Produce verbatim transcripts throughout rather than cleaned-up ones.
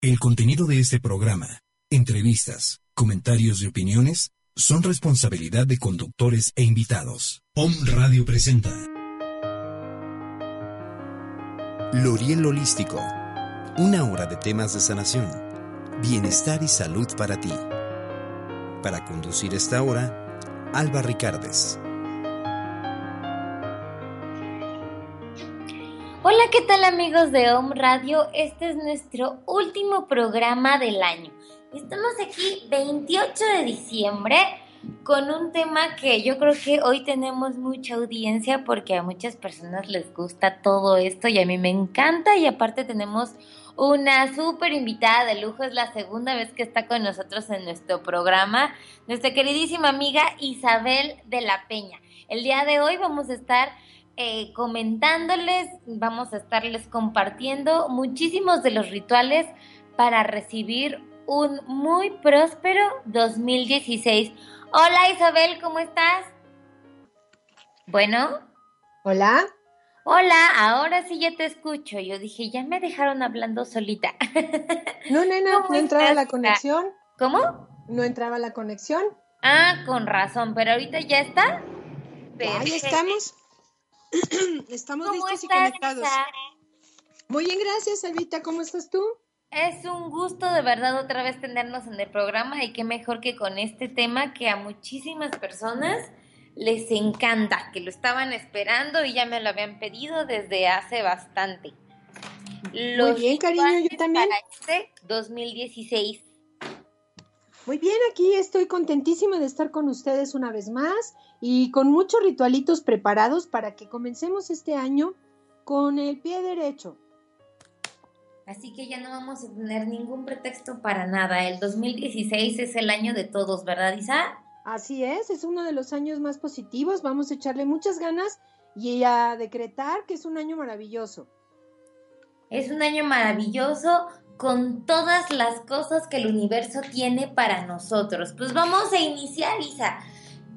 El contenido de este programa, entrevistas, comentarios y opiniones son responsabilidad de conductores e invitados. P O M Radio presenta Loreal Holístico, una hora de temas de sanación, bienestar y salud para ti. Para conducir esta hora, Alba Ricardes. Hola, ¿qué tal amigos de O M Radio? Este es nuestro último programa del año. Estamos aquí veintiocho de diciembre con un tema que yo creo que hoy tenemos mucha audiencia porque a muchas personas les gusta todo esto y a mí me encanta, y aparte tenemos una súper invitada de lujo. Es la segunda vez que está con nosotros en nuestro programa, nuestra queridísima amiga Isabel de la Peña. El día de hoy vamos a estar Eh, comentándoles, vamos a estarles compartiendo muchísimos de los rituales para recibir un muy próspero dos mil dieciséis. Hola Isabel, ¿cómo estás? Bueno. Hola. Hola, ahora sí ya te escucho. Yo dije, ya me dejaron hablando solita. No, nena, no entraba la conexión. ¿Cómo? No entraba la conexión. Ah, con razón, pero ahorita ya está. Ya, ya estamos. Estamos listos y conectados. Isa? Muy bien, gracias, Elvita. ¿Cómo estás tú? Es un gusto de verdad otra vez tenernos en el programa, y qué mejor que con este tema que a muchísimas personas les encanta, que lo estaban esperando y ya me lo habían pedido desde hace bastante. Los Muy bien, cariño, yo también. Para este dos mil dieciséis. Muy bien, aquí estoy contentísima de estar con ustedes una vez más y con muchos ritualitos preparados para que comencemos este año con el pie derecho. Así que ya no vamos a tener ningún pretexto para nada. El dos mil dieciséis es el año de todos, ¿verdad, Isa? Así es, es uno de los años más positivos. Vamos a echarle muchas ganas y a decretar que es un año maravilloso. Es un año maravilloso, con todas las cosas que el universo tiene para nosotros. Pues vamos a iniciar, Isa.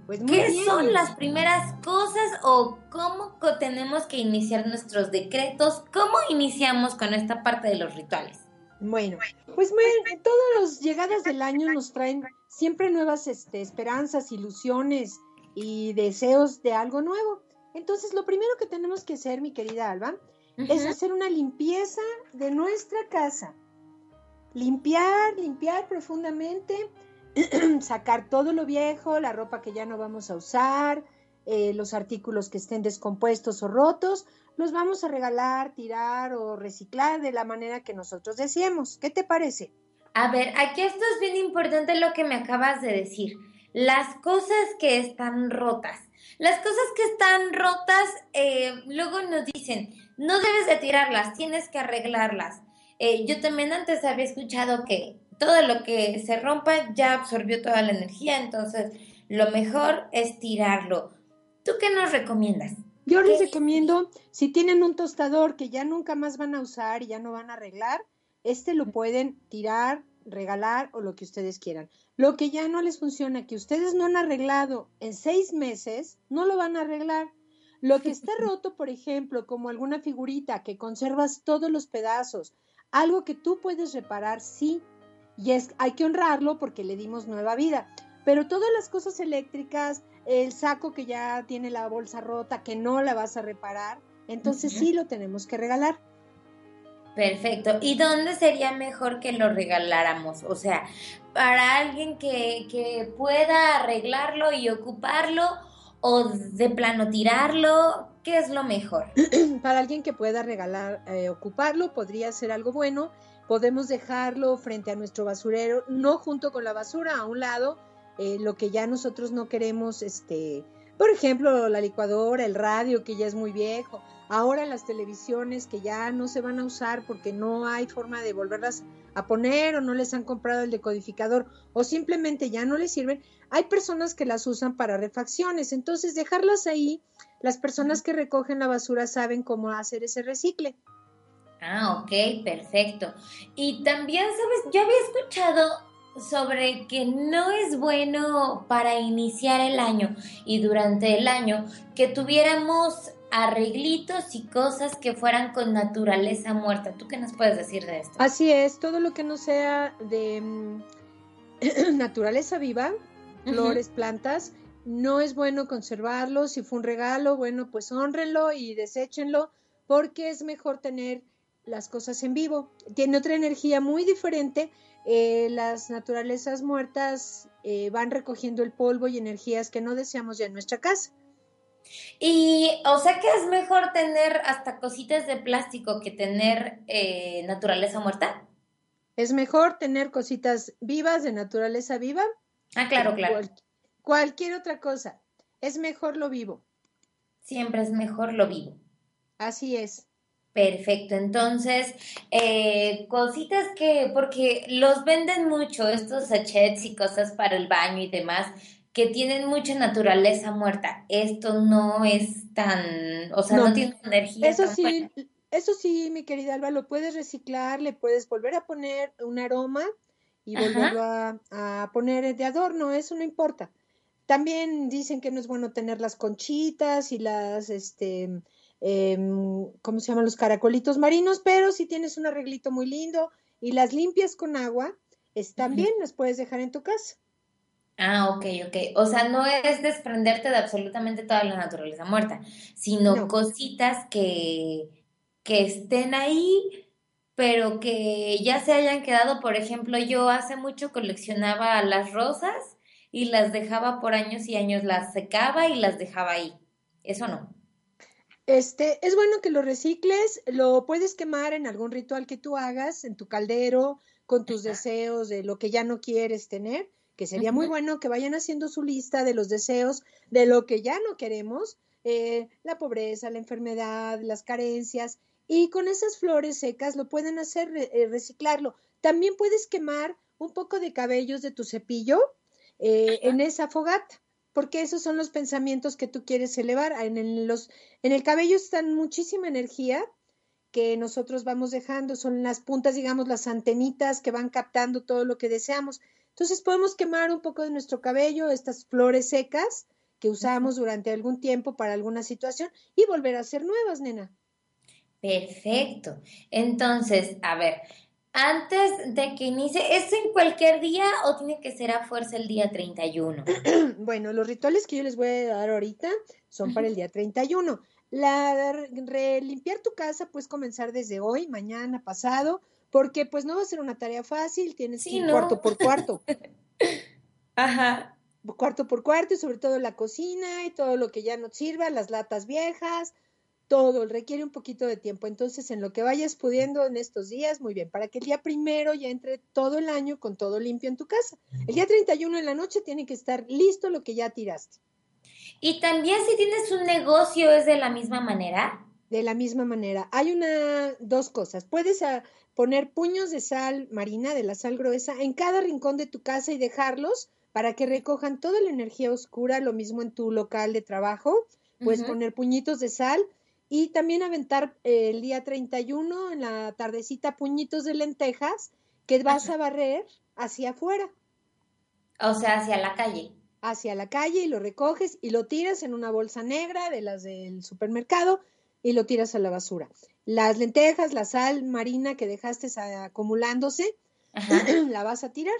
Pues muy ¿Qué bien. son las primeras cosas o cómo tenemos que iniciar nuestros decretos? ¿Cómo iniciamos con esta parte de los rituales? Bueno, pues miren, todas las llegadas del año nos traen siempre nuevas este, esperanzas, ilusiones y deseos de algo nuevo. Entonces, lo primero que tenemos que hacer, mi querida Alba, uh-huh. es hacer una limpieza de nuestra casa. Limpiar, limpiar profundamente, sacar todo lo viejo, la ropa que ya no vamos a usar, eh, los artículos que estén descompuestos o rotos, los vamos a regalar, tirar o reciclar de la manera que nosotros deseemos. ¿Qué te parece? A ver, aquí esto es bien importante lo que me acabas de decir. Las cosas que están rotas. Las cosas que están rotas, eh, luego nos dicen, no debes de tirarlas, tienes que arreglarlas. Eh, yo también antes había escuchado que todo lo que se rompa ya absorbió toda la energía, entonces lo mejor es tirarlo. ¿Tú qué nos recomiendas? Yo les recomiendo, si tienen un tostador que ya nunca más van a usar y ya no van a arreglar, este lo pueden tirar, regalar o lo que ustedes quieran. Lo que ya no les funciona, que ustedes no han arreglado en seis meses, no lo van a arreglar. Lo que está roto, por ejemplo, como alguna figurita que conservas todos los pedazos, algo que tú puedes reparar, sí, y es, hay que honrarlo porque le dimos nueva vida. Pero todas las cosas eléctricas, el saco que ya tiene la bolsa rota, que no la vas a reparar, entonces uh-huh. sí lo tenemos que regalar. Perfecto. ¿Y dónde sería mejor que lo regaláramos? O sea, para alguien que, que pueda arreglarlo y ocuparlo, o de plano tirarlo, ¿qué es lo mejor? Para alguien que pueda regalar, eh, ocuparlo, podría ser algo bueno. Podemos dejarlo frente a nuestro basurero, no junto con la basura, a un lado, eh, lo que ya nosotros no queremos, este, por ejemplo, la licuadora, el radio que ya es muy viejo, ahora las televisiones que ya no se van a usar porque no hay forma de volverlas a poner o no les han comprado el decodificador o simplemente ya no les sirven, hay personas que las usan para refacciones. Entonces, dejarlas ahí, las personas que recogen la basura saben cómo hacer ese recicle. Ah, ok, perfecto. Y también, ¿sabes? Yo había escuchado sobre que no es bueno para iniciar el año y durante el año que tuviéramos arreglitos y cosas que fueran con naturaleza muerta. ¿Tú qué nos puedes decir de esto? Así es, todo lo que no sea de mm, naturaleza viva, uh-huh. flores, plantas, no es bueno conservarlo. Si fue un regalo, bueno, pues hónrenlo y deséchenlo, porque es mejor tener las cosas en vivo. Tiene otra energía muy diferente. Eh, las naturalezas muertas eh, van recogiendo el polvo y energías que no deseamos ya en nuestra casa. Y, o sea que es mejor tener hasta cositas de plástico que tener eh, naturaleza muerta. Es mejor tener cositas vivas de naturaleza viva. Ah, claro, claro. Cual, cualquier otra cosa. Es mejor lo vivo. Siempre es mejor lo vivo. Así es. Perfecto, entonces, eh, cositas que, porque los venden mucho, estos sachets y cosas para el baño y demás, que tienen mucha naturaleza muerta. Esto no es tan, o sea, no, no tiene energía. Eso sí, buena. Eso sí, mi querida Alba, lo puedes reciclar, le puedes volver a poner un aroma y volverlo a, a poner de adorno, eso no importa. También dicen que no es bueno tener las conchitas y las, este... Eh, ¿cómo se llaman? Los caracolitos marinos, pero si tienes un arreglito muy lindo y las limpias con agua, están bien, las puedes dejar en tu casa. Ah, ok, ok. O sea, no es desprenderte de absolutamente toda la naturaleza muerta, sino no. cositas que, que estén ahí, pero que ya se hayan quedado. Por ejemplo, yo hace mucho coleccionaba las rosas y las dejaba por años y años, las secaba y las dejaba ahí. Eso no. Este, es bueno que lo recicles, lo puedes quemar en algún ritual que tú hagas, en tu caldero, con tus deseos de lo que ya no quieres tener, que sería muy bueno que vayan haciendo su lista de los deseos de lo que ya no queremos, eh, la pobreza, la enfermedad, las carencias, y con esas flores secas lo pueden hacer, eh, reciclarlo. También puedes quemar un poco de cabellos de tu cepillo eh, en esa fogata, porque esos son los pensamientos que tú quieres elevar. En el, los, en el cabello está muchísima energía que nosotros vamos dejando, son las puntas, digamos, las antenitas que van captando todo lo que deseamos. Entonces podemos quemar un poco de nuestro cabello, estas flores secas que usamos durante algún tiempo para alguna situación y volver a hacer nuevas, nena. Perfecto. Entonces, a ver, antes de que inicie, ¿es en cualquier día o tiene que ser a fuerza el día treinta y uno? Bueno, los rituales que yo les voy a dar ahorita son para el día treinta y uno. La, re, limpiar tu casa puedes comenzar desde hoy, mañana, pasado, porque pues no va a ser una tarea fácil, tienes sí, que ir ¿no? cuarto por cuarto. Ajá. Cuarto por cuarto y sobre todo la cocina y todo lo que ya no sirva, las latas viejas. Todo, requiere un poquito de tiempo, entonces en lo que vayas pudiendo en estos días, muy bien, para que el día primero ya entre todo el año con todo limpio en tu casa. El día treinta y uno en la noche tiene que estar listo lo que ya tiraste. Y también si tienes un negocio, ¿es de la misma manera? De la misma manera. Hay una, dos cosas. Puedes a, poner puños de sal marina, de la sal gruesa, en cada rincón de tu casa y dejarlos para que recojan toda la energía oscura, lo mismo en tu local de trabajo. Puedes uh-huh. poner puñitos de sal. Y también aventar eh, el día treinta y uno, en la tardecita, puñitos de lentejas que vas a barrer hacia afuera. O sea, hacia la calle. Hacia la calle y lo recoges y lo tiras en una bolsa negra de las del supermercado y lo tiras a la basura. Las lentejas, la sal marina que dejaste acumulándose, Ajá. la vas a tirar.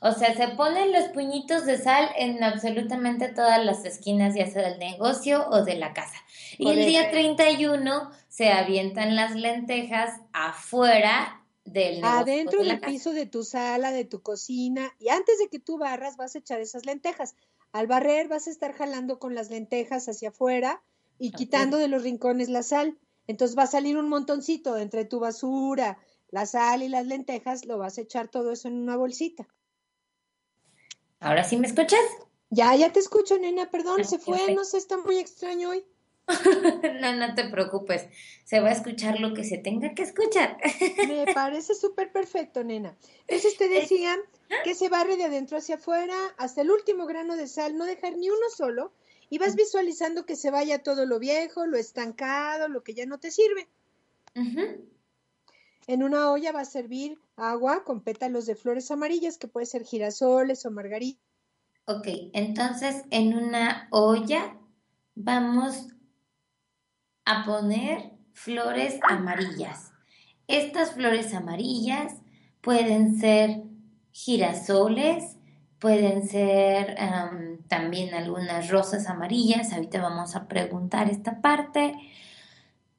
O sea, se ponen los puñitos de sal en absolutamente todas las esquinas, ya sea del negocio o de la casa. Y Correcto. El día treinta y uno se avientan las lentejas afuera del negocio. Adentro de la del casa. Piso de tu sala, de tu cocina. Y antes de que tú barras, vas a echar esas lentejas. Al barrer, vas a estar jalando con las lentejas hacia afuera y okay. quitando de los rincones la sal. Entonces va a salir un montoncito entre tu basura, la sal y las lentejas. Lo vas a echar todo eso en una bolsita. ¿Ahora sí me escuchas? Ya, ya te escucho, nena, perdón, ah, se fue, perfecto. No sé, está muy extraño hoy. No, no te preocupes, se va a escuchar lo que se tenga que escuchar. Me parece súper perfecto, nena. Entonces te decía que se barre de adentro hacia afuera hasta el último grano de sal, no dejar ni uno solo, y vas visualizando que se vaya todo lo viejo, lo estancado, lo que ya no te sirve. Uh-huh. En una olla va a servir agua con pétalos de flores amarillas, que puede ser girasoles o margaritas. Ok, entonces en una olla vamos a poner flores amarillas. Estas flores amarillas pueden ser girasoles, pueden ser um, también algunas rosas amarillas, ahorita vamos a preguntar esta parte,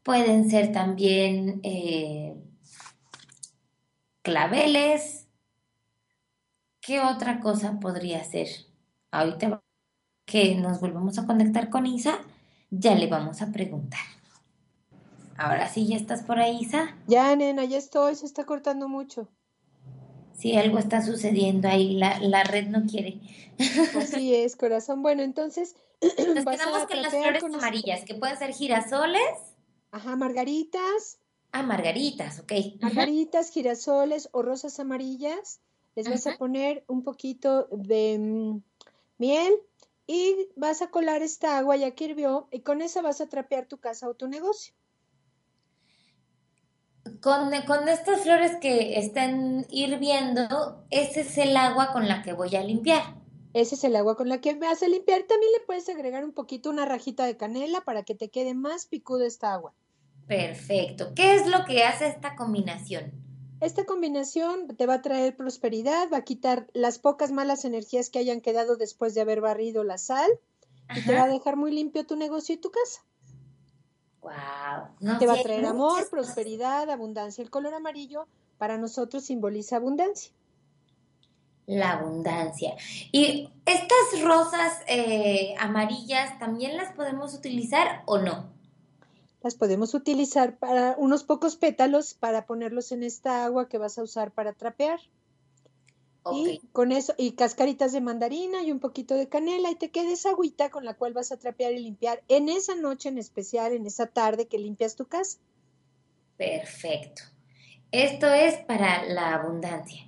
pueden ser también eh, claveles. ¿Qué otra cosa podría ser? Ahorita que nos volvamos a conectar con Isa, ya le vamos a preguntar. Ahora sí, ¿ya estás por ahí, Isa? Ya, nena, ya estoy, se está cortando mucho. Sí, algo está sucediendo ahí, la, la red no quiere. Así es, corazón. Bueno, entonces... Nos quedamos con las flores con amarillas, los... que pueden ser girasoles. Ajá, margaritas. Ah, margaritas, ok. Margaritas, girasoles o rosas amarillas. Les ajá. Vas a poner un poquito de mm, miel. Y vas a colar esta agua, ya que hirvió, y con esa vas a trapear tu casa o tu negocio. Con, con estas flores que están hirviendo, ese es el agua con la que voy a limpiar. Ese es el agua con la que vas a limpiar. También le puedes agregar un poquito, una rajita de canela para que te quede más picudo esta agua. Perfecto. ¿Qué es lo que hace esta combinación? Esta combinación te va a traer prosperidad, va a quitar las pocas malas energías que hayan quedado después de haber barrido la sal. Ajá. Y te va a dejar muy limpio tu negocio y tu casa. Wow. No, te va a traer amor, prosperidad, abundancia. El color amarillo para nosotros simboliza abundancia. La abundancia. ¿Y estas rosas eh, amarillas también las podemos utilizar o no? Las podemos utilizar para unos pocos pétalos para ponerlos en esta agua que vas a usar para trapear. Okay. Y con eso, y cascaritas de mandarina y un poquito de canela, y te queda esa agüita con la cual vas a trapear y limpiar en esa noche en especial, en esa tarde que limpias tu casa. Perfecto. Esto es para la abundancia.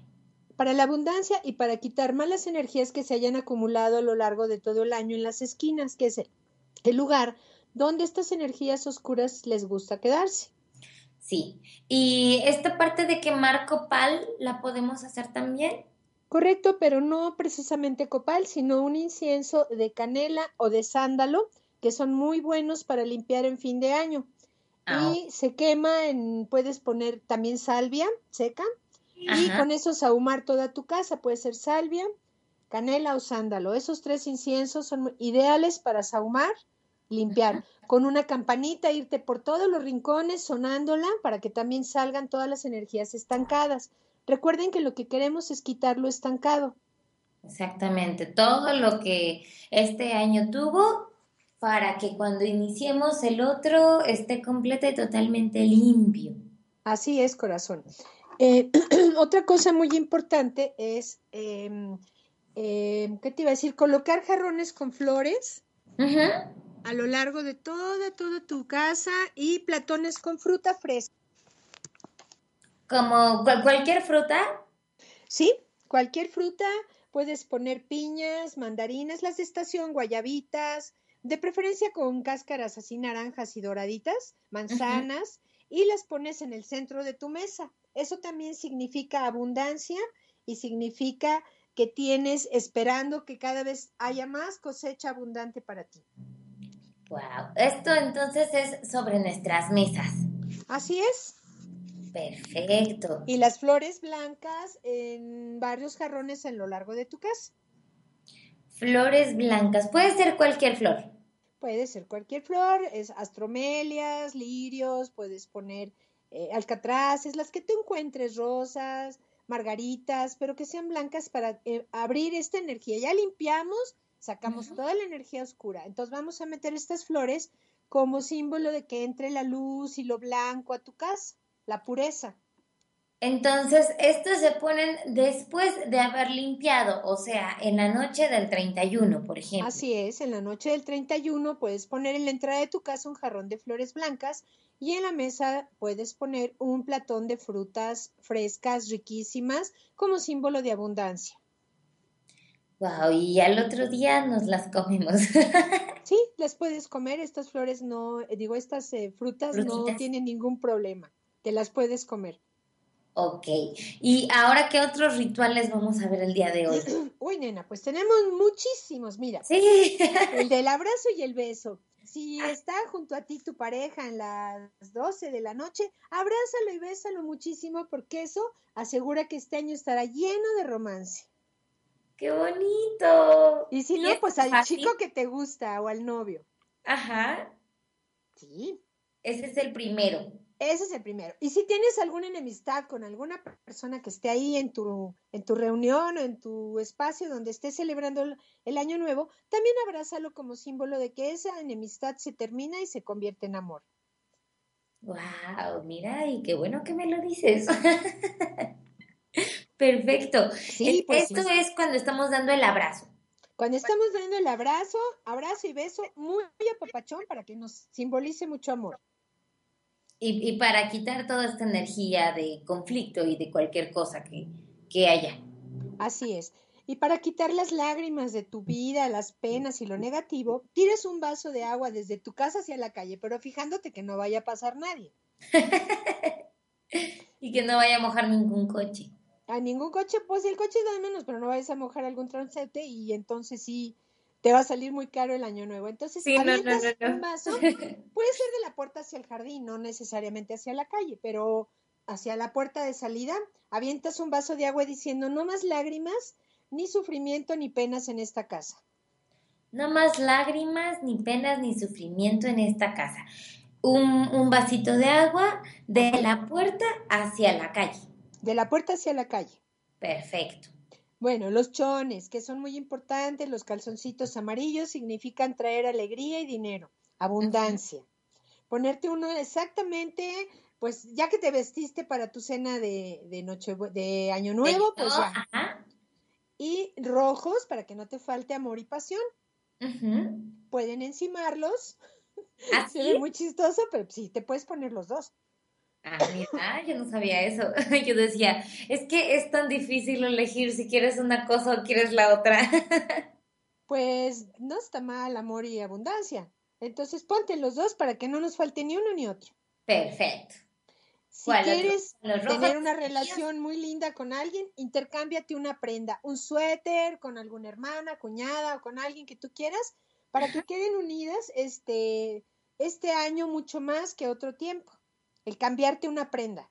Para la abundancia y para quitar malas energías que se hayan acumulado a lo largo de todo el año en las esquinas, que es el, el lugar donde estas energías oscuras les gusta quedarse. Sí, y esta parte de quemar copal, ¿la podemos hacer también? Correcto, pero no precisamente copal, sino un incienso de canela o de sándalo, que son muy buenos para limpiar en fin de año. Oh. Y se quema, en, puedes poner también salvia seca, ajá, y con eso sahumar toda tu casa, puede ser salvia, canela o sándalo. Esos tres inciensos son ideales para sahumar, limpiar, con una campanita, irte por todos los rincones sonándola para que también salgan todas las energías estancadas. Recuerden que lo que queremos es quitar lo estancado. Exactamente, todo lo que este año tuvo para que cuando iniciemos el otro esté completo y totalmente limpio. Así es, corazón. Eh, otra cosa muy importante es, eh, eh, ¿qué te iba a decir? Colocar jarrones con flores. Ajá. A lo largo de toda, toda tu casa y platones con fruta fresca. ¿Como cualquier fruta? Sí, cualquier fruta. Puedes poner piñas, mandarinas, las de estación, guayabitas, de preferencia con cáscaras así naranjas y doraditas, manzanas, uh-huh, y las pones en el centro de tu mesa. Eso también significa abundancia y significa que tienes esperando que cada vez haya más cosecha abundante para ti. Wow, esto entonces es sobre nuestras mesas. Así es. Perfecto. Y las flores blancas en varios jarrones a lo largo de tu casa. Flores blancas, puede ser cualquier flor. Puede ser cualquier flor, es astromelias, lirios, puedes poner eh, alcatraces, las que te encuentres, rosas, margaritas, pero que sean blancas para eh, abrir esta energía. Ya limpiamos. Sacamos, uh-huh, toda la energía oscura. Entonces vamos a meter estas flores como símbolo de que entre la luz y lo blanco a tu casa, la pureza. Entonces, estos se ponen después de haber limpiado, o sea, en la noche del treinta y uno, por ejemplo. Así es, en la noche del treinta y uno puedes poner en la entrada de tu casa un jarrón de flores blancas y en la mesa puedes poner un platón de frutas frescas, riquísimas, como símbolo de abundancia. Wow, y al otro día nos las comemos. Sí, las puedes comer, estas flores no, digo, estas eh, frutas Frutitas. No tienen ningún problema, te las puedes comer. Ok, y ahora, ¿qué otros rituales vamos a ver el día de hoy? Uy, nena, pues tenemos muchísimos, mira. Sí. El del abrazo y el beso. Si está junto a ti tu pareja en las doce de la noche, abrázalo y bésalo muchísimo porque eso asegura que este año estará lleno de romance. ¡Qué bonito! Y si no, pues al chico que te gusta o al novio. Ajá. Sí. Ese es el primero. Ese es el primero. Y si tienes alguna enemistad con alguna persona que esté ahí en tu, en tu reunión o en tu espacio donde estés celebrando el, el año nuevo, también abrázalo como símbolo de que esa enemistad se termina y se convierte en amor. Wow, mira, y qué bueno que me lo dices. Perfecto. Sí, pues, esto sí. Es cuando estamos dando el abrazo. Cuando estamos dando el abrazo, abrazo y beso, muy apapachón para que nos simbolice mucho amor. Y, y para quitar toda esta energía de conflicto y de cualquier cosa que, que haya. Así es. Y para quitar las lágrimas de tu vida, las penas y lo negativo, tires un vaso de agua desde tu casa hacia la calle, pero fijándote que no vaya a pasar nadie. Y que no vaya a mojar ningún coche. A ningún coche, pues el coche da menos, pero no vayas a mojar algún transepte y entonces sí... Te va a salir muy caro el año nuevo. Entonces, sí, avientas no, no, no. un vaso, puede ser de la puerta hacia el jardín, no necesariamente hacia la calle, pero hacia la puerta de salida, avientas un vaso de agua diciendo, no más lágrimas, ni sufrimiento, ni penas en esta casa. No más lágrimas, ni penas, ni sufrimiento en esta casa. Un, un vasito de agua de la puerta hacia la calle. De la puerta hacia la calle. Perfecto. Bueno, los chones, que son muy importantes, los calzoncitos amarillos significan traer alegría y dinero, abundancia. Ponerte uno exactamente, pues ya que te vestiste para tu cena de, de noche de Año Nuevo, pues ya. Ajá. Y rojos, para que no te falte amor y pasión. Uh-huh. Pueden encimarlos. ¿Así? Se ve muy chistoso, pero sí, te puedes poner los dos. Ah, mira, yo no sabía eso. Yo decía, es que es tan difícil elegir si quieres una cosa o quieres la otra. Pues no está mal amor y abundancia. Entonces ponte los dos para que no nos falte ni uno ni otro. Perfecto. Si quieres tener una relación muy linda con alguien, intercámbiate una prenda, un suéter con alguna hermana, cuñada o con alguien que tú quieras, para que queden unidas este, este año mucho más que otro tiempo. El cambiarte una prenda.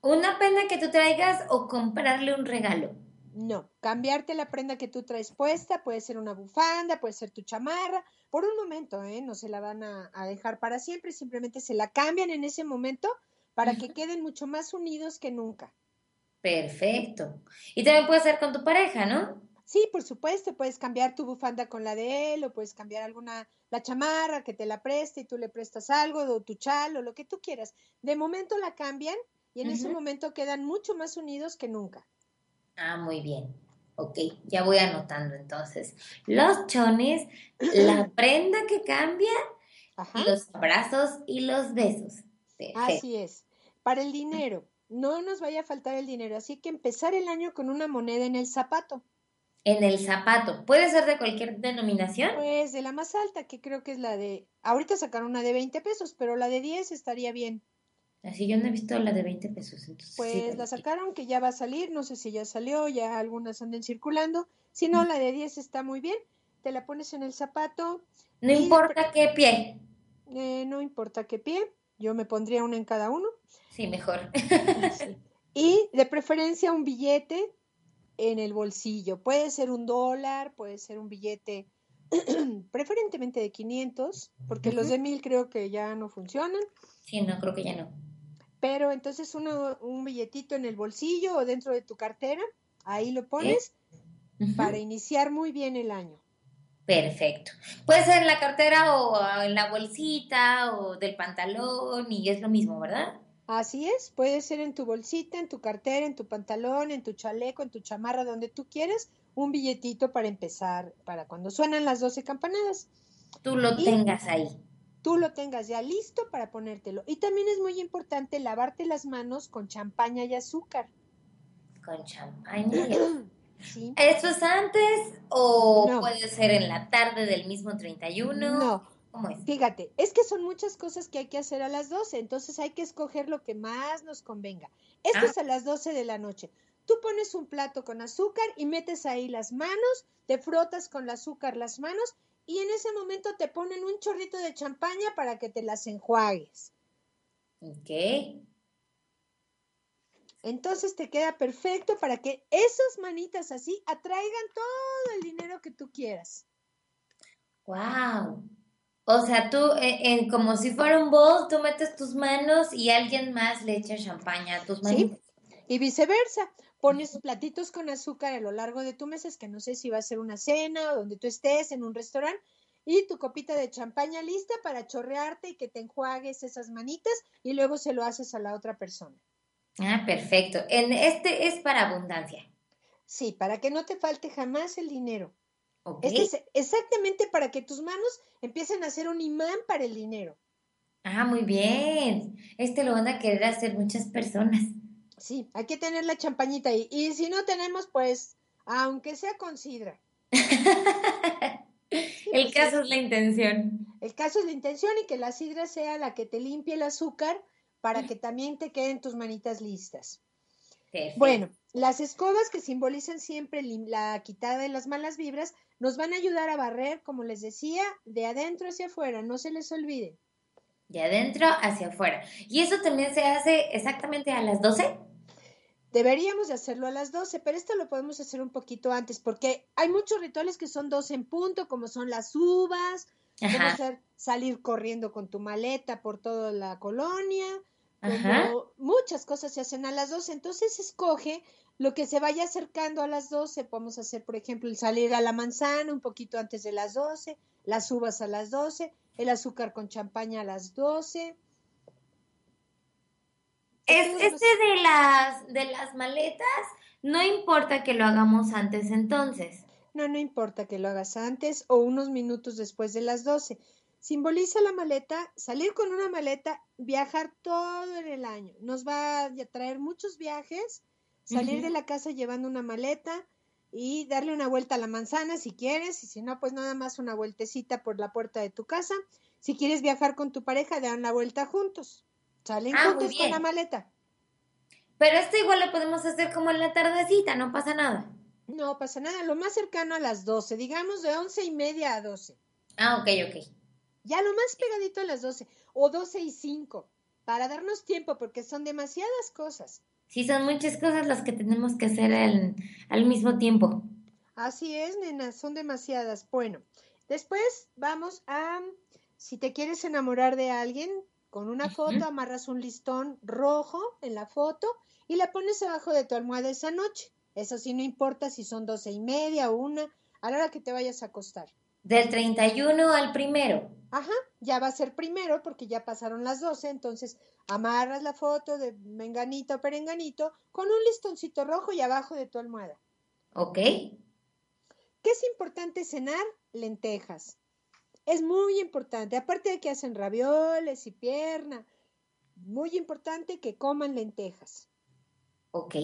¿Una prenda que tú traigas o comprarle un regalo? No, cambiarte la prenda que tú traes puesta, puede ser una bufanda, puede ser tu chamarra, por un momento, ¿eh? No se la van a, a dejar para siempre, simplemente se la cambian en ese momento para que queden mucho más unidos que nunca. Perfecto. Y también puedes hacer con tu pareja, ¿no? Sí, por supuesto, puedes cambiar tu bufanda con la de él o puedes cambiar alguna, la chamarra que te la preste y tú le prestas algo o tu chal o lo que tú quieras. De momento la cambian y en uh-huh. ese momento quedan mucho más unidos que nunca. Ah, muy bien. Ok, ya voy anotando entonces. Los chones, la prenda que cambia, Ajá. los abrazos y los besos. Perfecto. Así es. Para el dinero, no nos vaya a faltar el dinero, así que empezar el año con una moneda en el zapato. En el zapato. ¿Puede ser de cualquier denominación? Pues de la más alta, que creo que es la de... Ahorita sacaron una de veinte pesos, pero la de diez estaría bien. Así yo no he visto la de veinte pesos. Entonces pues sí, la sacaron, que ya va a salir. No sé si ya salió, ya algunas anden circulando. Si no, la de diez está muy bien. Te la pones en el zapato. No importa de... qué pie. Eh, no importa qué pie. Yo me pondría una en cada uno. Sí, mejor. Sí. Y de preferencia un billete... en el bolsillo, puede ser un dólar, puede ser un billete preferentemente de quinientos, porque uh-huh. los de mil creo que ya no funcionan. Sí, no, creo que ya no. Pero entonces uno, un billetito en el bolsillo o dentro de tu cartera, ahí lo pones uh-huh. para iniciar muy bien el año. Perfecto. Puede ser en la cartera o en la bolsita o del pantalón y es lo mismo, ¿verdad? Así es, puede ser en tu bolsita, en tu cartera, en tu pantalón, en tu chaleco, en tu chamarra, donde tú quieras, un billetito para empezar, para cuando suenan las doce campanadas. Tú lo y tengas ahí. Tú lo tengas ya listo para ponértelo. Y también es muy importante lavarte las manos con champaña y azúcar. Con champaña y azúcar. Sí. ¿Eso es antes o no, puede ser en la tarde del mismo treinta y uno? No. ¿Cómo es? Fíjate, es que son muchas cosas que hay que hacer a las doce, entonces hay que escoger lo que más nos convenga. Esto ah. es a las doce de la noche. Tú pones un plato con azúcar y metes ahí las manos, te frotas con el azúcar las manos y en ese momento te ponen un chorrito de champaña para que te las enjuagues. Ok. Entonces te queda perfecto para que esas manitas así atraigan todo el dinero que tú quieras. ¡Wow! O sea, tú, en, en, como si fuera un bowl, tú metes tus manos y alguien más le echa champaña a tus manitas. Sí, y viceversa. Pones platitos con azúcar a lo largo de tu mesa, que no sé si va a ser una cena o donde tú estés, en un restaurante, y tu copita de champaña lista para chorrearte y que te enjuagues esas manitas y luego se lo haces a la otra persona. Ah, perfecto. En este es para abundancia. Sí, para que no te falte jamás el dinero. Okay. Este es exactamente para que tus manos empiecen a ser un imán para el dinero. Ah, muy bien. Este lo van a querer hacer muchas personas. Sí, hay que tener la champañita ahí. Y si no tenemos, pues, aunque sea con sidra. El caso es la intención. El caso es la intención y que la sidra sea la que te limpie el azúcar, para que también te queden tus manitas listas. Perfecto. Bueno, las escobas que simbolizan siempre la quitada de las malas vibras nos van a ayudar a barrer, como les decía, de adentro hacia afuera, no se les olvide. De adentro hacia afuera. ¿Y eso también se hace exactamente a las doce? Deberíamos de hacerlo a las doce, pero esto lo podemos hacer un poquito antes, porque hay muchos rituales que son doce en punto, como son las uvas, como ser, salir corriendo con tu maleta por toda la colonia. Ajá. Muchas cosas se hacen a las doce, entonces escoge lo que se vaya acercando a las doce. Podemos hacer, por ejemplo, el salir a la manzana un poquito antes de las doce, las uvas a las doce, el azúcar con champaña a las doce. Es, este de las, de las maletas, no importa que lo hagamos antes entonces. No, no importa que lo hagas antes o unos minutos después de las doce. Simboliza la maleta, salir con una maleta, viajar todo en el año. Nos va a traer muchos viajes, salir uh-huh. de la casa llevando una maleta y darle una vuelta a la manzana si quieres, y si no, pues nada más una vueltecita por la puerta de tu casa. Si quieres viajar con tu pareja, dan la vuelta juntos. Salen ah, juntos con la maleta. Pero esto igual lo podemos hacer como en la tardecita, no pasa nada. No pasa nada, lo más cercano a las doce, digamos de once y media a doce. Ah, ok, ok. Ya lo más pegadito a las doce, o doce y cinco, para darnos tiempo, porque son demasiadas cosas. Sí, son muchas cosas las que tenemos que hacer al, al mismo tiempo. Así es, nena, son demasiadas. Bueno, después vamos a, si te quieres enamorar de alguien, con una foto, uh-huh. amarras un listón rojo en la foto y la pones abajo de tu almohada esa noche. Eso sí, no importa si son doce y media o una, a la hora que te vayas a acostar. Del treinta y uno al primero. Ajá, ya va a ser primero porque ya pasaron las doce, entonces amarras la foto de menganito o perenganito con un listoncito rojo y abajo de tu almohada. Ok. ¿Qué es importante cenar? Lentejas. Es muy importante, aparte de que hacen ravioles y pierna, muy importante que coman lentejas. Ok.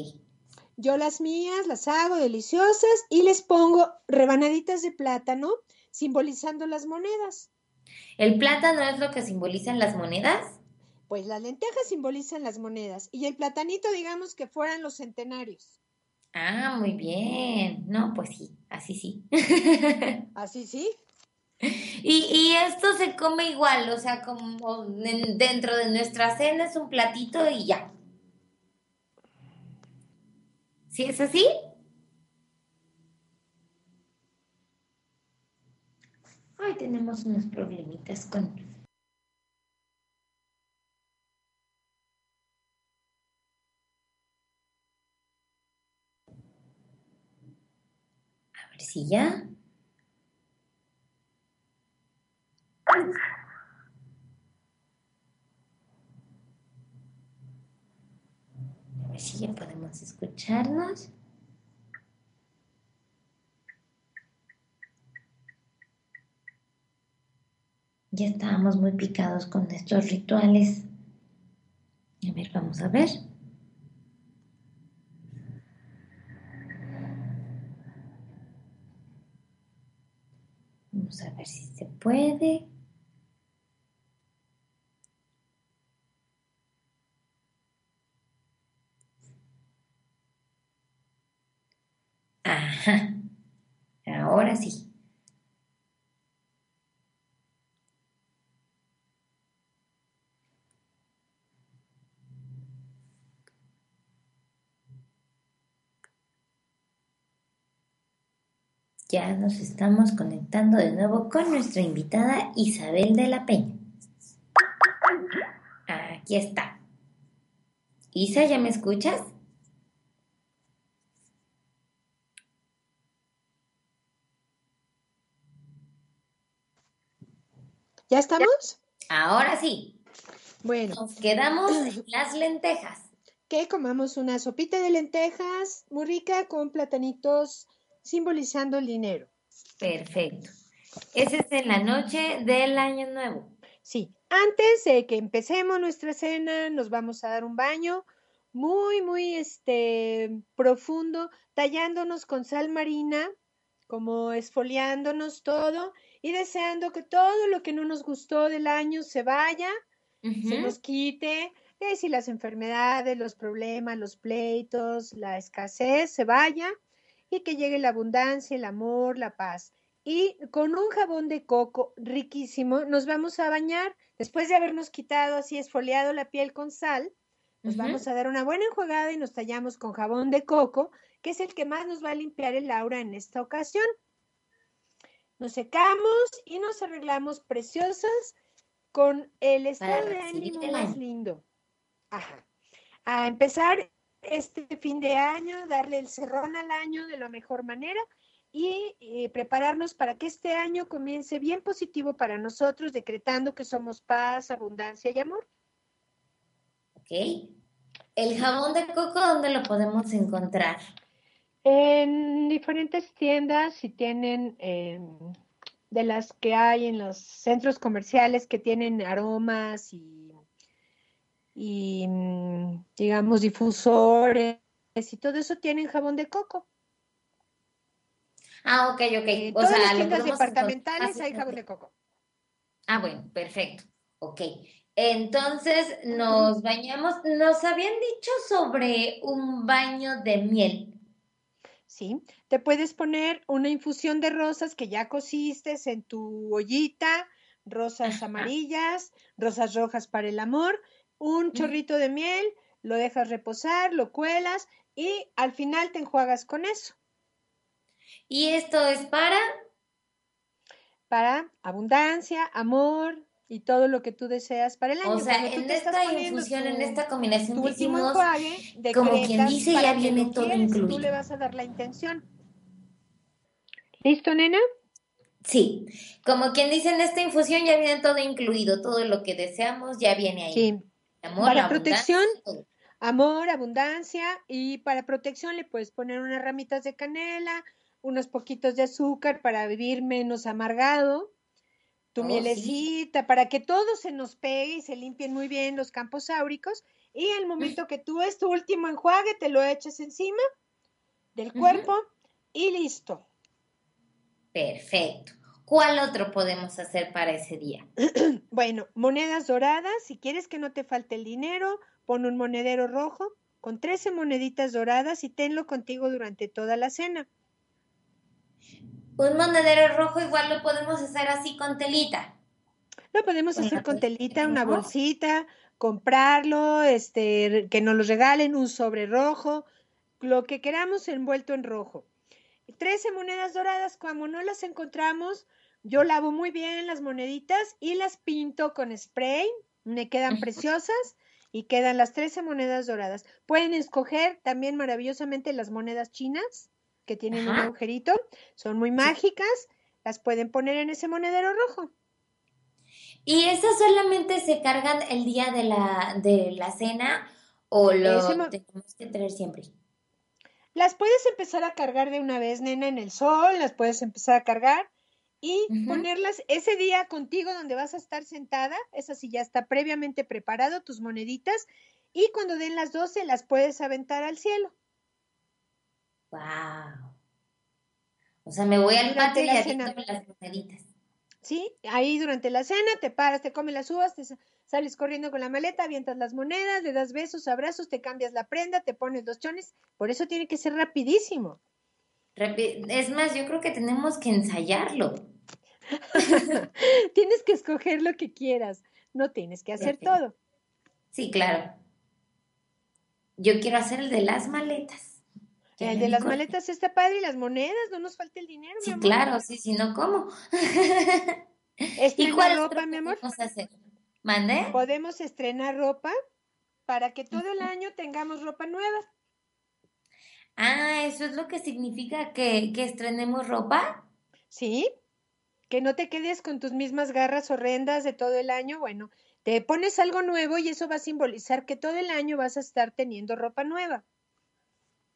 Yo las mías las hago deliciosas y les pongo rebanaditas de plátano simbolizando las monedas. ¿El plátano es lo que simbolizan las monedas? Pues las lentejas simbolizan las monedas y el platanito digamos que fueran los centenarios. Ah, muy bien. No, pues sí, así sí. Así sí. Y, y esto se come igual, o sea, como dentro de nuestra cena es un platito y ya. ¿Sí es así? Ay, tenemos unos problemitas con... A ver si ya... sí, podemos escucharnos. Ya estábamos muy picados con estos rituales. A ver, vamos a ver. Vamos a ver si se puede. Ajá, ahora sí. Ya nos estamos conectando de nuevo con nuestra invitada Isabel de la Peña. Aquí está. Isa, ¿ya me escuchas? ¿Ya estamos? Ahora sí. Bueno. Nos quedamos en las lentejas. Que comamos una sopita de lentejas muy rica con platanitos simbolizando el dinero. Perfecto. Esa es en la noche del Año Nuevo. Sí. Antes de que empecemos nuestra cena, nos vamos a dar un baño muy, muy este, profundo, tallándonos con sal marina, como esfoliándonos todo y deseando que todo lo que no nos gustó del año se vaya, uh-huh. se nos quite. Es decir, las enfermedades, los problemas, los pleitos, la escasez se vaya. Y que llegue la abundancia, el amor, la paz. Y con un jabón de coco riquísimo nos vamos a bañar. Después de habernos quitado así esfoliado la piel con sal, nos uh-huh. vamos a dar una buena enjuagada y nos tallamos con jabón de coco, que es el que más nos va a limpiar el aura en esta ocasión. Nos secamos y nos arreglamos preciosas con el estado de ánimo más lindo. Ajá. A empezar este fin de año, darle el cerrón al año de la mejor manera y eh, prepararnos para que este año comience bien positivo para nosotros, decretando que somos paz, abundancia y amor. Ok. ¿El jabón de coco dónde lo podemos encontrar? En diferentes tiendas, si tienen eh, de las que hay en los centros comerciales que tienen aromas y y digamos difusores y todo eso, tienen jabón de coco. Ah, ok, ok. Eh, o todas sea, las tiendas departamentales entonces, hay okay. jabón de coco. Ah, bueno, perfecto. Ok, entonces nos bañamos. Nos habían dicho sobre un baño de miel. Sí, te puedes poner una infusión de rosas que ya cociste en tu ollita, rosas Ajá. amarillas, rosas rojas para el amor, un chorrito de miel, lo dejas reposar, lo cuelas y al final te enjuagas con eso. ¿Y esto es para? Para abundancia, amor y todo lo que tú deseas para el año. O sea, en esta infusión, en esta combinación que hicimos, como quien dice, ya viene todo incluido. Tú le vas a dar la intención. ¿Listo, nena? Sí, como quien dice, en esta infusión ya viene todo incluido, todo lo que deseamos ya viene ahí. Sí. Amor, para protección, amor, abundancia, y para protección le puedes poner unas ramitas de canela, unos poquitos de azúcar para vivir menos amargado, tu oh, mielecita, sí. para que todo se nos pegue y se limpien muy bien los campos áuricos, y el momento que tú es tu último enjuague, te lo eches encima del cuerpo uh-huh. y listo. Perfecto. ¿Cuál otro podemos hacer para ese día? Bueno, monedas doradas. Si quieres que no te falte el dinero, pon un monedero rojo con trece moneditas doradas y tenlo contigo durante toda la cena. Un monedero rojo igual lo podemos hacer así con telita. Lo podemos bueno, hacer con telita, una bolsita, comprarlo, este, que nos lo regalen, un sobre rojo, lo que queramos envuelto en rojo. trece monedas doradas, como no las encontramos, yo lavo muy bien las moneditas y las pinto con spray, me quedan preciosas y quedan las trece monedas doradas. Pueden escoger también maravillosamente las monedas chinas que tienen Ajá. un agujerito, son muy mágicas, las pueden poner en ese monedero rojo. ¿Y esas solamente se cargan el día de la, de la cena o lo me... tenemos que traer siempre. Las puedes empezar a cargar de una vez, nena, en el sol, las puedes empezar a cargar y uh-huh. ponerlas ese día contigo donde vas a estar sentada, esa sí ya está previamente preparado, tus moneditas, y cuando den las doce las puedes aventar al cielo. ¡Wow! O sea, me voy al patio y aviento las moneditas. Sí, ahí durante la cena te paras, te comes las uvas, te sales corriendo con la maleta, avientas las monedas, le das besos, abrazos, te cambias la prenda, te pones los chones. Por eso tiene que ser rapidísimo. Es más, yo creo que tenemos que ensayarlo. Tienes que escoger lo que quieras. No tienes que hacer Perfecto. Todo. Sí, claro. Yo quiero hacer el de las maletas. Ya el de las corto. Maletas está padre y las monedas, no nos falta el dinero, sí, mi amor. Claro, sí, si no, ¿cómo? Estrenar ropa, mi amor. Podemos hacer? ¿Mandé? Podemos estrenar ropa para que todo el año tengamos ropa nueva. Ah, ¿eso es lo que significa que, que estrenemos ropa? Sí, que no te quedes con tus mismas garras horrendas de todo el año. Bueno, te pones algo nuevo y eso va a simbolizar que todo el año vas a estar teniendo ropa nueva.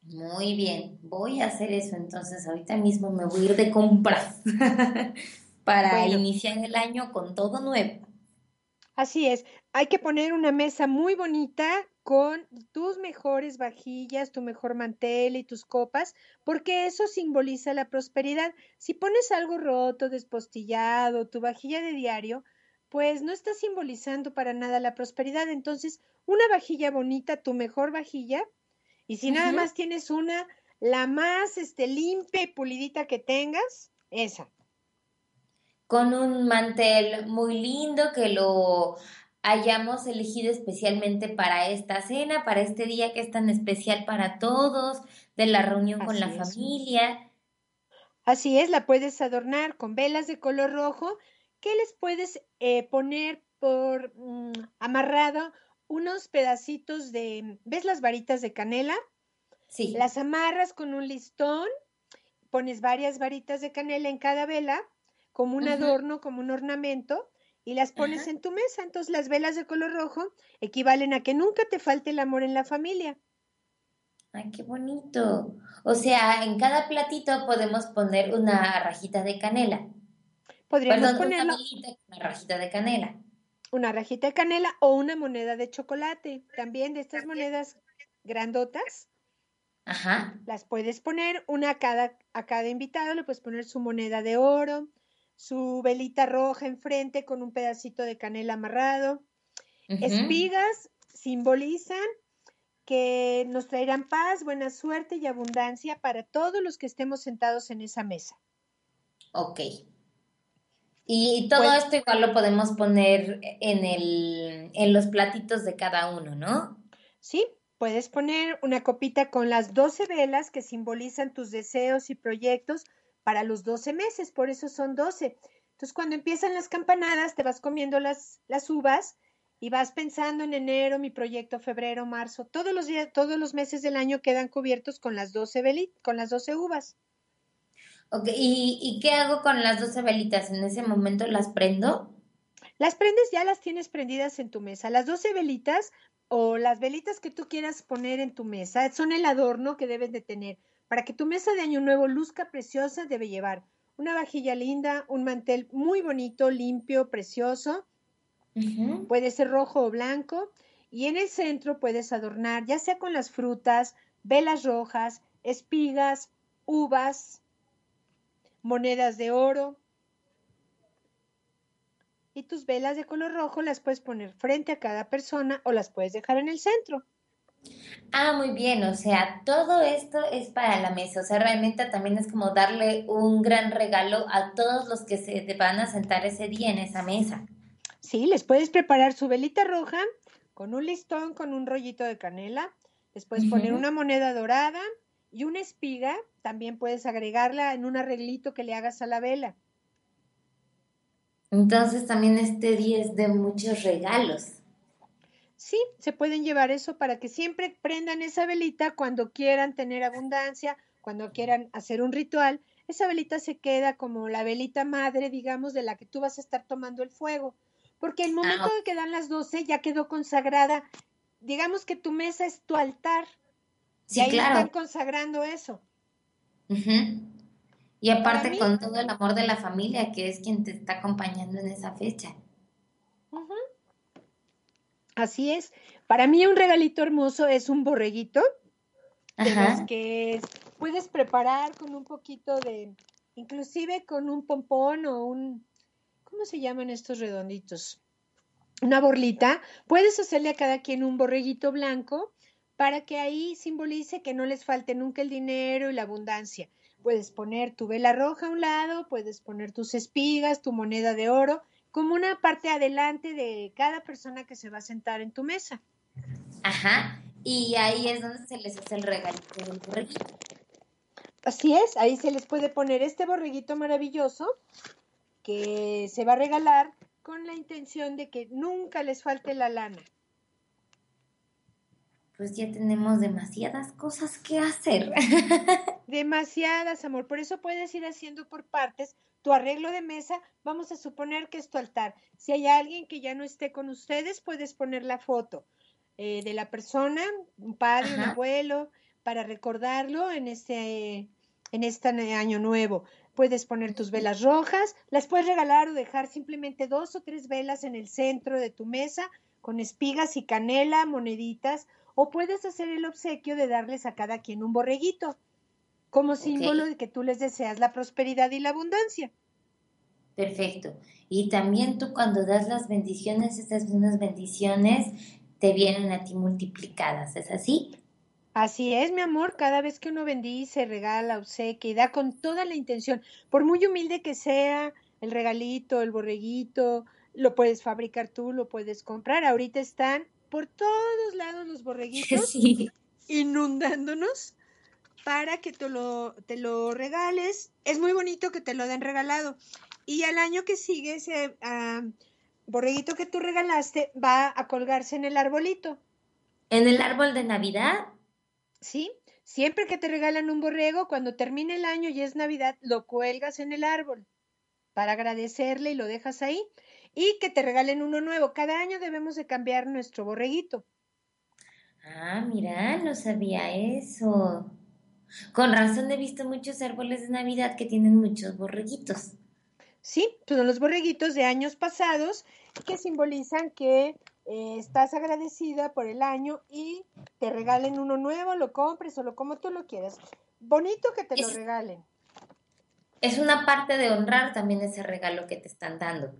Muy bien, voy a hacer eso, entonces ahorita mismo me voy a ir de compras para bueno. iniciar el año con todo nuevo. Así es, hay que poner una mesa muy bonita con tus mejores vajillas, tu mejor mantel y tus copas, porque eso simboliza la prosperidad. Si pones algo roto, despostillado, tu vajilla de diario, pues no está simbolizando para nada la prosperidad. Entonces, una vajilla bonita, tu mejor vajilla, y si nada más tienes una, la más este, limpia y pulidita que tengas, esa. Con un mantel muy lindo que lo hayamos elegido especialmente para esta cena, para este día que es tan especial para todos, de la reunión con la familia. Así es, la puedes adornar con velas de color rojo. ¿Qué les puedes eh, poner por mm, amarrado? Unos pedacitos de, ¿ves las varitas de canela? Sí. Las amarras con un listón, pones varias varitas de canela en cada vela, como un uh-huh. adorno, como un ornamento, y las pones uh-huh. en tu mesa. Entonces las velas de color rojo equivalen a que nunca te falte el amor en la familia. ¡Ay, qué bonito! O sea, en cada platito podemos poner una rajita de canela. Podríamos Perdón, ponerlo. Una, una rajita de canela. Una rajita de canela o una moneda de chocolate, también de estas monedas grandotas. Ajá. Las puedes poner una a cada, a cada invitado, le puedes poner su moneda de oro, su velita roja enfrente con un pedacito de canela amarrado. Uh-huh. Espigas simbolizan que nos traerán paz, buena suerte y abundancia para todos los que estemos sentados en esa mesa. Ok. Y todo pues, esto igual lo podemos poner en el en los platitos de cada uno, ¿no? Sí, puedes poner una copita con las doce velas que simbolizan tus deseos y proyectos para los doce meses, por eso son doce. Entonces, cuando empiezan las campanadas, te vas comiendo las, las uvas y vas pensando en enero, mi proyecto, febrero, marzo. Todos los días, todos los meses del año quedan cubiertos con las doce veli, con las doce uvas. Okay. ¿Y, ¿Y qué hago con las doce velitas? ¿En ese momento las prendo? Las prendes, ya las tienes prendidas en tu mesa. Las doce velitas o las velitas que tú quieras poner en tu mesa son el adorno que debes de tener. Para que tu mesa de año nuevo luzca preciosa, debe llevar una vajilla linda, un mantel muy bonito, limpio, precioso. Uh-huh. Puede ser rojo o blanco. Y en el centro puedes adornar, ya sea con las frutas, velas rojas, espigas, uvas, monedas de oro, y tus velas de color rojo las puedes poner frente a cada persona o las puedes dejar en el centro. Ah, muy bien, o sea, todo esto es para la mesa, o sea, realmente también es como darle un gran regalo a todos los que se van a sentar ese día en esa mesa. Sí, les puedes preparar su velita roja con un listón, con un rollito de canela, les puedes uh-huh. poner una moneda dorada, y una espiga, también puedes agregarla en un arreglito que le hagas a la vela. Entonces también este día es de muchos regalos. Sí, se pueden llevar eso para que siempre prendan esa velita cuando quieran tener abundancia, cuando quieran hacer un ritual. Esa velita se queda como la velita madre, digamos, de la que tú vas a estar tomando el fuego. Porque el momento ah. de que dan las doce ya quedó consagrada digamos que tu mesa es tu altar. Sí, y ahí claro. Están consagrando eso. Uh-huh. Y aparte mí, con todo el amor de la familia, que es quien te está acompañando en esa fecha. Uh-huh. Así es. Para mí un regalito hermoso es un borreguito, de los que puedes preparar con un poquito de, inclusive con un pompón o un, ¿cómo se llaman estos redonditos? Una borlita. Puedes hacerle a cada quien un borreguito blanco para que ahí simbolice que no les falte nunca el dinero y la abundancia. Puedes poner tu vela roja a un lado, puedes poner tus espigas, tu moneda de oro, como una parte adelante de cada persona que se va a sentar en tu mesa. Ajá, y ahí es donde se les hace el regalito del borreguito. Así es, ahí se les puede poner este borreguito maravilloso que se va a regalar con la intención de que nunca les falte la lana. Pues ya tenemos demasiadas cosas que hacer. Demasiadas, amor. Por eso puedes ir haciendo por partes tu arreglo de mesa. Vamos a suponer que es tu altar. Si hay alguien que ya no esté con ustedes, puedes poner la foto eh, de la persona, un padre, ajá, un abuelo, para recordarlo en este, en este año nuevo. Puedes poner tus velas rojas, las puedes regalar o dejar simplemente dos o tres velas en el centro de tu mesa, con espigas y canela, moneditas, o puedes hacer el obsequio de darles a cada quien un borreguito, como símbolo okay. de que tú les deseas la prosperidad y la abundancia. Perfecto. Y también tú cuando das las bendiciones, estas mismas bendiciones te vienen a ti multiplicadas, ¿es así? Así es, mi amor. Cada vez que uno bendice, regala, obsequia y da con toda la intención, por muy humilde que sea el regalito, el borreguito, lo puedes fabricar tú, lo puedes comprar. Ahorita están por todos lados los borreguitos, sí, inundándonos para que te lo, te lo regales. Es muy bonito que te lo den regalado. Y al año que sigue ese uh, borreguito que tú regalaste va a colgarse en el arbolito. ¿En el árbol de Navidad? Sí, siempre que te regalan un borrego, cuando termine el año y es Navidad, lo cuelgas en el árbol para agradecerle y lo dejas ahí. Y que te regalen uno nuevo. Cada año debemos de cambiar nuestro borreguito. Ah, mira, no sabía eso. Con razón he visto muchos árboles de Navidad que tienen muchos borreguitos. Sí, pues son los borreguitos de años pasados que simbolizan que eh, estás agradecida por el año y te regalen uno nuevo, lo compres o lo como tú lo quieras. Bonito que te es, lo regalen. Es una parte de honrar también ese regalo que te están dando.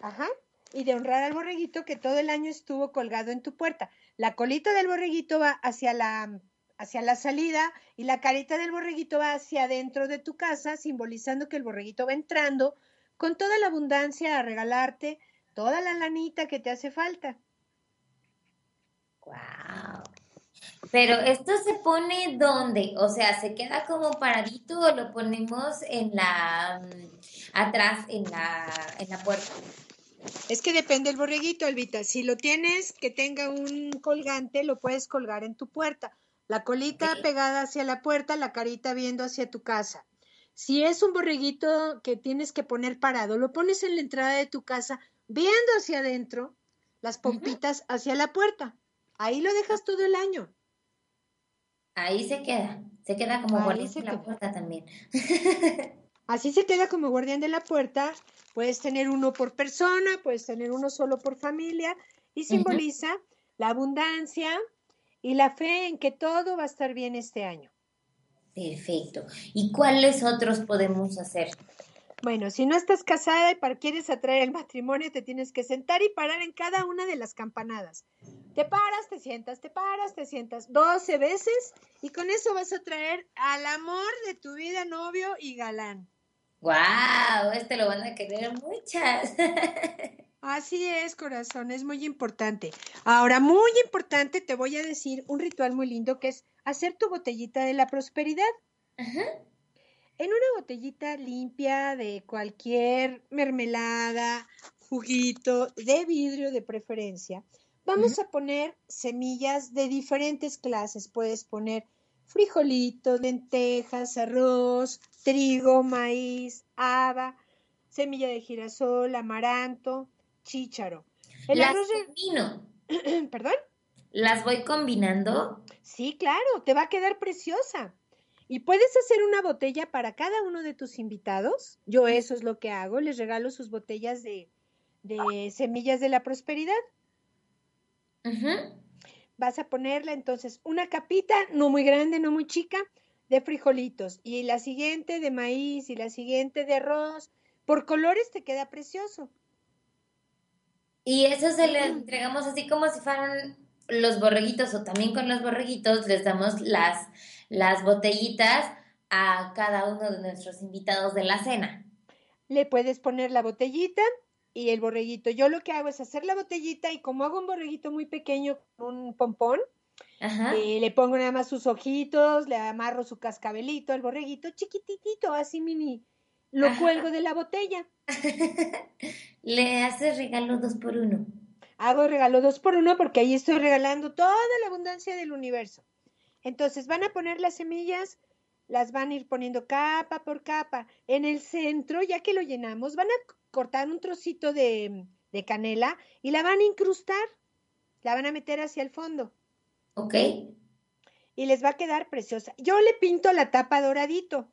Ajá, y de honrar al borreguito que todo el año estuvo colgado en tu puerta. La colita del borreguito va hacia la, hacia la salida y la carita del borreguito va hacia adentro de tu casa, simbolizando que el borreguito va entrando con toda la abundancia a regalarte toda la lanita que te hace falta. ¡Guau! Pero ¿esto se pone dónde? O sea, ¿se queda como paradito o lo ponemos en la atrás, en la, en la puerta? Es que depende del borreguito, Albita. Si lo tienes que tenga un colgante, lo puedes colgar en tu puerta. La colita okay. pegada hacia la puerta, la carita viendo hacia tu casa. Si es un borreguito que tienes que poner parado, lo pones en la entrada de tu casa, viendo hacia adentro, las pompitas uh-huh. hacia la puerta. Ahí lo dejas todo el año. Ahí se queda, se queda como ahí guardián de la queda. puerta también. Así se queda como guardián de la puerta. Puedes tener uno por persona, puedes tener uno solo por familia y simboliza uh-huh. la abundancia y la fe en que todo va a estar bien este año. Perfecto. ¿Y cuáles otros podemos hacer? Bueno, si no estás casada y para, quieres atraer el matrimonio, te tienes que sentar y parar en cada una de las campanadas. Te paras, te sientas, te paras, te sientas doce veces y con eso vas a traer al amor de tu vida, novio y galán. ¡Guau! Este lo van a querer muchas. Así es, corazón, es muy importante. Ahora, muy importante, te voy a decir un ritual muy lindo que es hacer tu botellita de la prosperidad. Ajá. En una botellita limpia de cualquier mermelada, juguito, de vidrio de preferencia, vamos uh-huh. a poner semillas de diferentes clases. Puedes poner frijolitos, lentejas, arroz, trigo, maíz, haba, semilla de girasol, amaranto, chícharo. El arroz de... pepino. ¿Perdón? ¿Las voy combinando? Sí, claro, te va a quedar preciosa. ¿Y puedes hacer una botella para cada uno de tus invitados? Yo eso es lo que hago, les regalo sus botellas de, de semillas de la prosperidad. Uh-huh. Vas a ponerle entonces una capita, no muy grande, no muy chica, de frijolitos. Y la siguiente de maíz y la siguiente de arroz. Por colores te queda precioso. Y eso se le entregamos así como si fueran los borreguitos, o también con los borreguitos les damos las, las botellitas a cada uno de nuestros invitados de la cena. Le puedes poner la botellita y el borreguito. Yo lo que hago es hacer la botellita y como hago un borreguito muy pequeño con un pompón, ajá, eh, le pongo nada más sus ojitos, le amarro su cascabelito al borreguito, chiquititito, así mini, lo ajá, cuelgo de la botella. Le haces regalo dos por uno. Hago regalo dos por uno porque ahí estoy regalando toda la abundancia del universo. Entonces van a poner las semillas, las van a ir poniendo capa por capa. En el centro, ya que lo llenamos, van a cortar un trocito de, de canela y la van a incrustar. La van a meter hacia el fondo. Ok. Y les va a quedar preciosa. Yo le pinto la tapa doradito.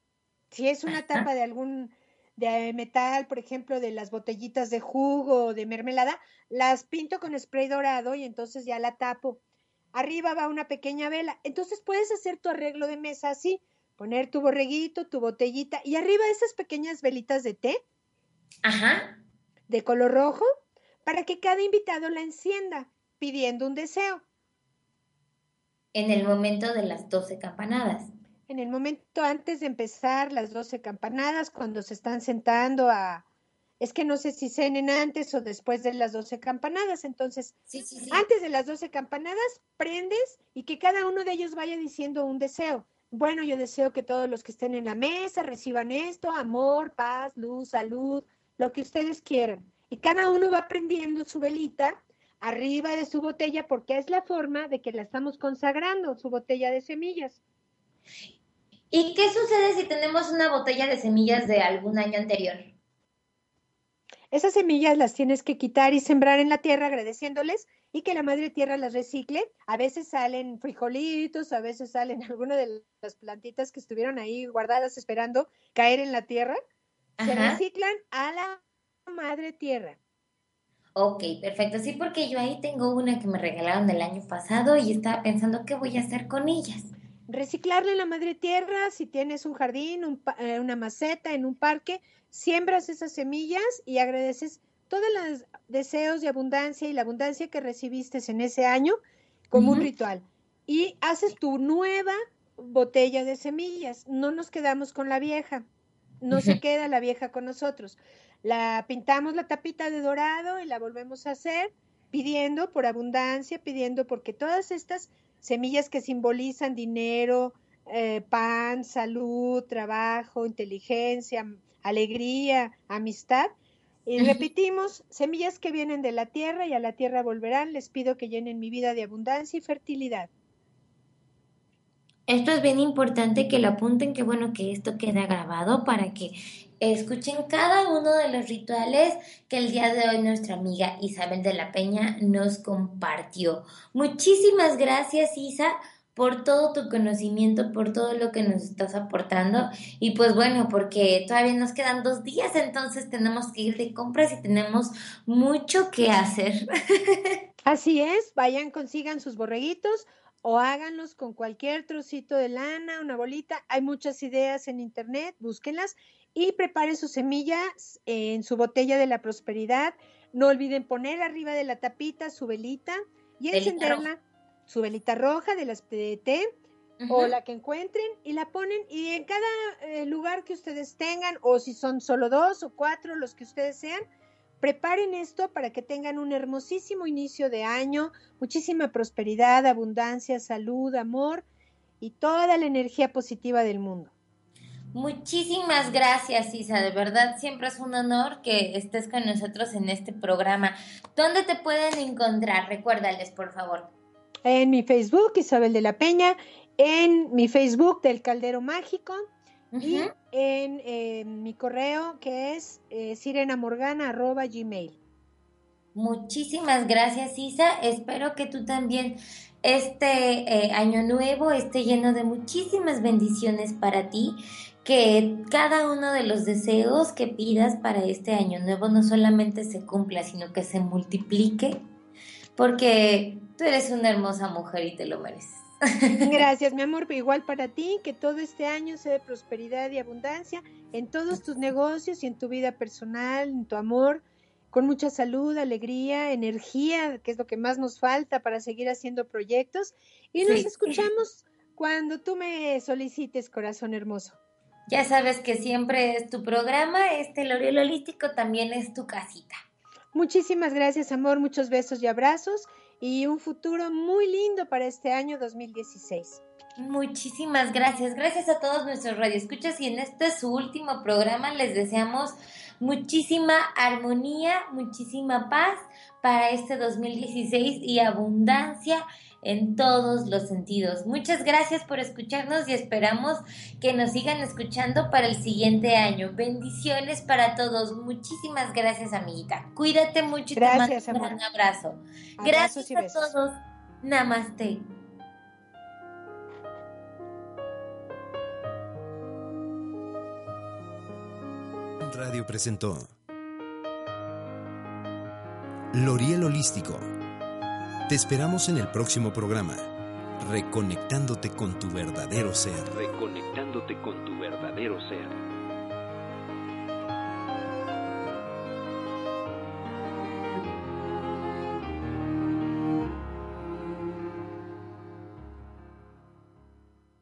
Si es una tapa de algún... de metal, por ejemplo, de las botellitas de jugo o de mermelada, las pinto con spray dorado y entonces ya la tapo. Arriba va una pequeña vela. Entonces puedes hacer tu arreglo de mesa así, poner tu borreguito, tu botellita y arriba esas pequeñas velitas de té, ajá, de color rojo, para que cada invitado la encienda pidiendo un deseo. En el momento de las doce campanadas. En el momento antes de empezar las doce campanadas, cuando se están sentando a... Es que no sé si cenen antes o después de las doce campanadas. Entonces, sí, sí, sí. Antes de las doce campanadas, prendes y que cada uno de ellos vaya diciendo un deseo. Bueno, yo deseo que todos los que estén en la mesa reciban esto, amor, paz, luz, salud, lo que ustedes quieran. Y cada uno va prendiendo su velita arriba de su botella porque es la forma de que la estamos consagrando, su botella de semillas. ¿Y qué sucede si tenemos una botella de semillas de algún año anterior? Esas semillas las tienes que quitar y sembrar en la tierra agradeciéndoles y que la madre tierra las recicle. A veces salen frijolitos, a veces salen algunas de las plantitas que estuvieron ahí guardadas esperando caer en la tierra. Ajá. Se reciclan a la madre tierra. Ok, perfecto. Sí, porque yo ahí tengo una que me regalaron el año pasado y estaba pensando qué voy a hacer con ellas. Reciclarle la madre tierra, si tienes un jardín, un, eh, una maceta, en un parque, siembras esas semillas y agradeces todos los deseos de abundancia y la abundancia que recibiste en ese año como uh-huh. un ritual. Y haces tu nueva botella de semillas. No nos quedamos con la vieja, no uh-huh. se queda la vieja con nosotros. La pintamos la tapita de dorado y la volvemos a hacer pidiendo por abundancia, pidiendo porque todas estas semillas que simbolizan dinero, eh, pan, salud, trabajo, inteligencia, alegría, amistad. Y ajá. repetimos, semillas que vienen de la tierra y a la tierra volverán. Les pido que llenen mi vida de abundancia y fertilidad. Esto es bien importante que lo apunten, que bueno que esto queda grabado para que escuchen cada uno de los rituales que el día de hoy nuestra amiga Isabel de la Peña nos compartió. Muchísimas gracias, Isa, por todo tu conocimiento, por todo lo que nos estás aportando y pues bueno, porque todavía nos quedan dos días, entonces tenemos que ir de compras y tenemos mucho que hacer. Así es, vayan, consigan sus borreguitos, o háganlos con cualquier trocito de lana, una bolita. Hay muchas ideas en internet, búsquenlas y preparen sus semillas en su botella de la prosperidad. No olviden poner arriba de la tapita su velita y velita encenderla, roja. Su velita roja de las P D T uh-huh. o la que encuentren y la ponen. Y en cada eh, lugar que ustedes tengan, o si son solo dos o cuatro, los que ustedes sean, preparen esto para que tengan un hermosísimo inicio de año, muchísima prosperidad, abundancia, salud, amor y toda la energía positiva del mundo. Muchísimas gracias, Isa, de verdad siempre es un honor que estés con nosotros en este programa. ¿Dónde te pueden encontrar? Recuérdales, por favor. En mi Facebook, Isabel de la Peña, en mi Facebook del Caldero Mágico, uh-huh. y en eh, mi correo que es eh, sirenamorgana arroba gmail. Muchísimas gracias, Isa. Espero que tú también este eh, año nuevo esté lleno de muchísimas bendiciones para ti, que cada uno de los deseos que pidas para este año nuevo no solamente se cumpla, sino que se multiplique, porque tú eres una hermosa mujer y te lo mereces. Gracias, mi amor, igual para ti, que todo este año sea de prosperidad y abundancia en todos tus negocios y en tu vida personal, en tu amor, con mucha salud, alegría, energía, que es lo que más nos falta para seguir haciendo proyectos, y nos sí. escuchamos cuando tú me solicites, corazón hermoso. Ya sabes que siempre es tu programa, este Loreal Holístico también es tu casita. Muchísimas gracias, amor, muchos besos y abrazos. Y un futuro muy lindo para este año dos mil dieciséis. Muchísimas gracias. Gracias a todos nuestros radioescuchas. Y en este su último programa les deseamos muchísima armonía, muchísima paz para este dos mil dieciséis y abundancia en todos los sentidos. Muchas gracias por escucharnos y esperamos que nos sigan escuchando para el siguiente año. Bendiciones para todos. Muchísimas gracias, amiguita. Cuídate mucho y gracias, te mando un gran abrazo. Abrazos, gracias a todos. Namaste. Radio presentó Loreal Holístico. Te esperamos en el próximo programa, reconectándote con tu verdadero ser. Reconectándote con tu verdadero ser.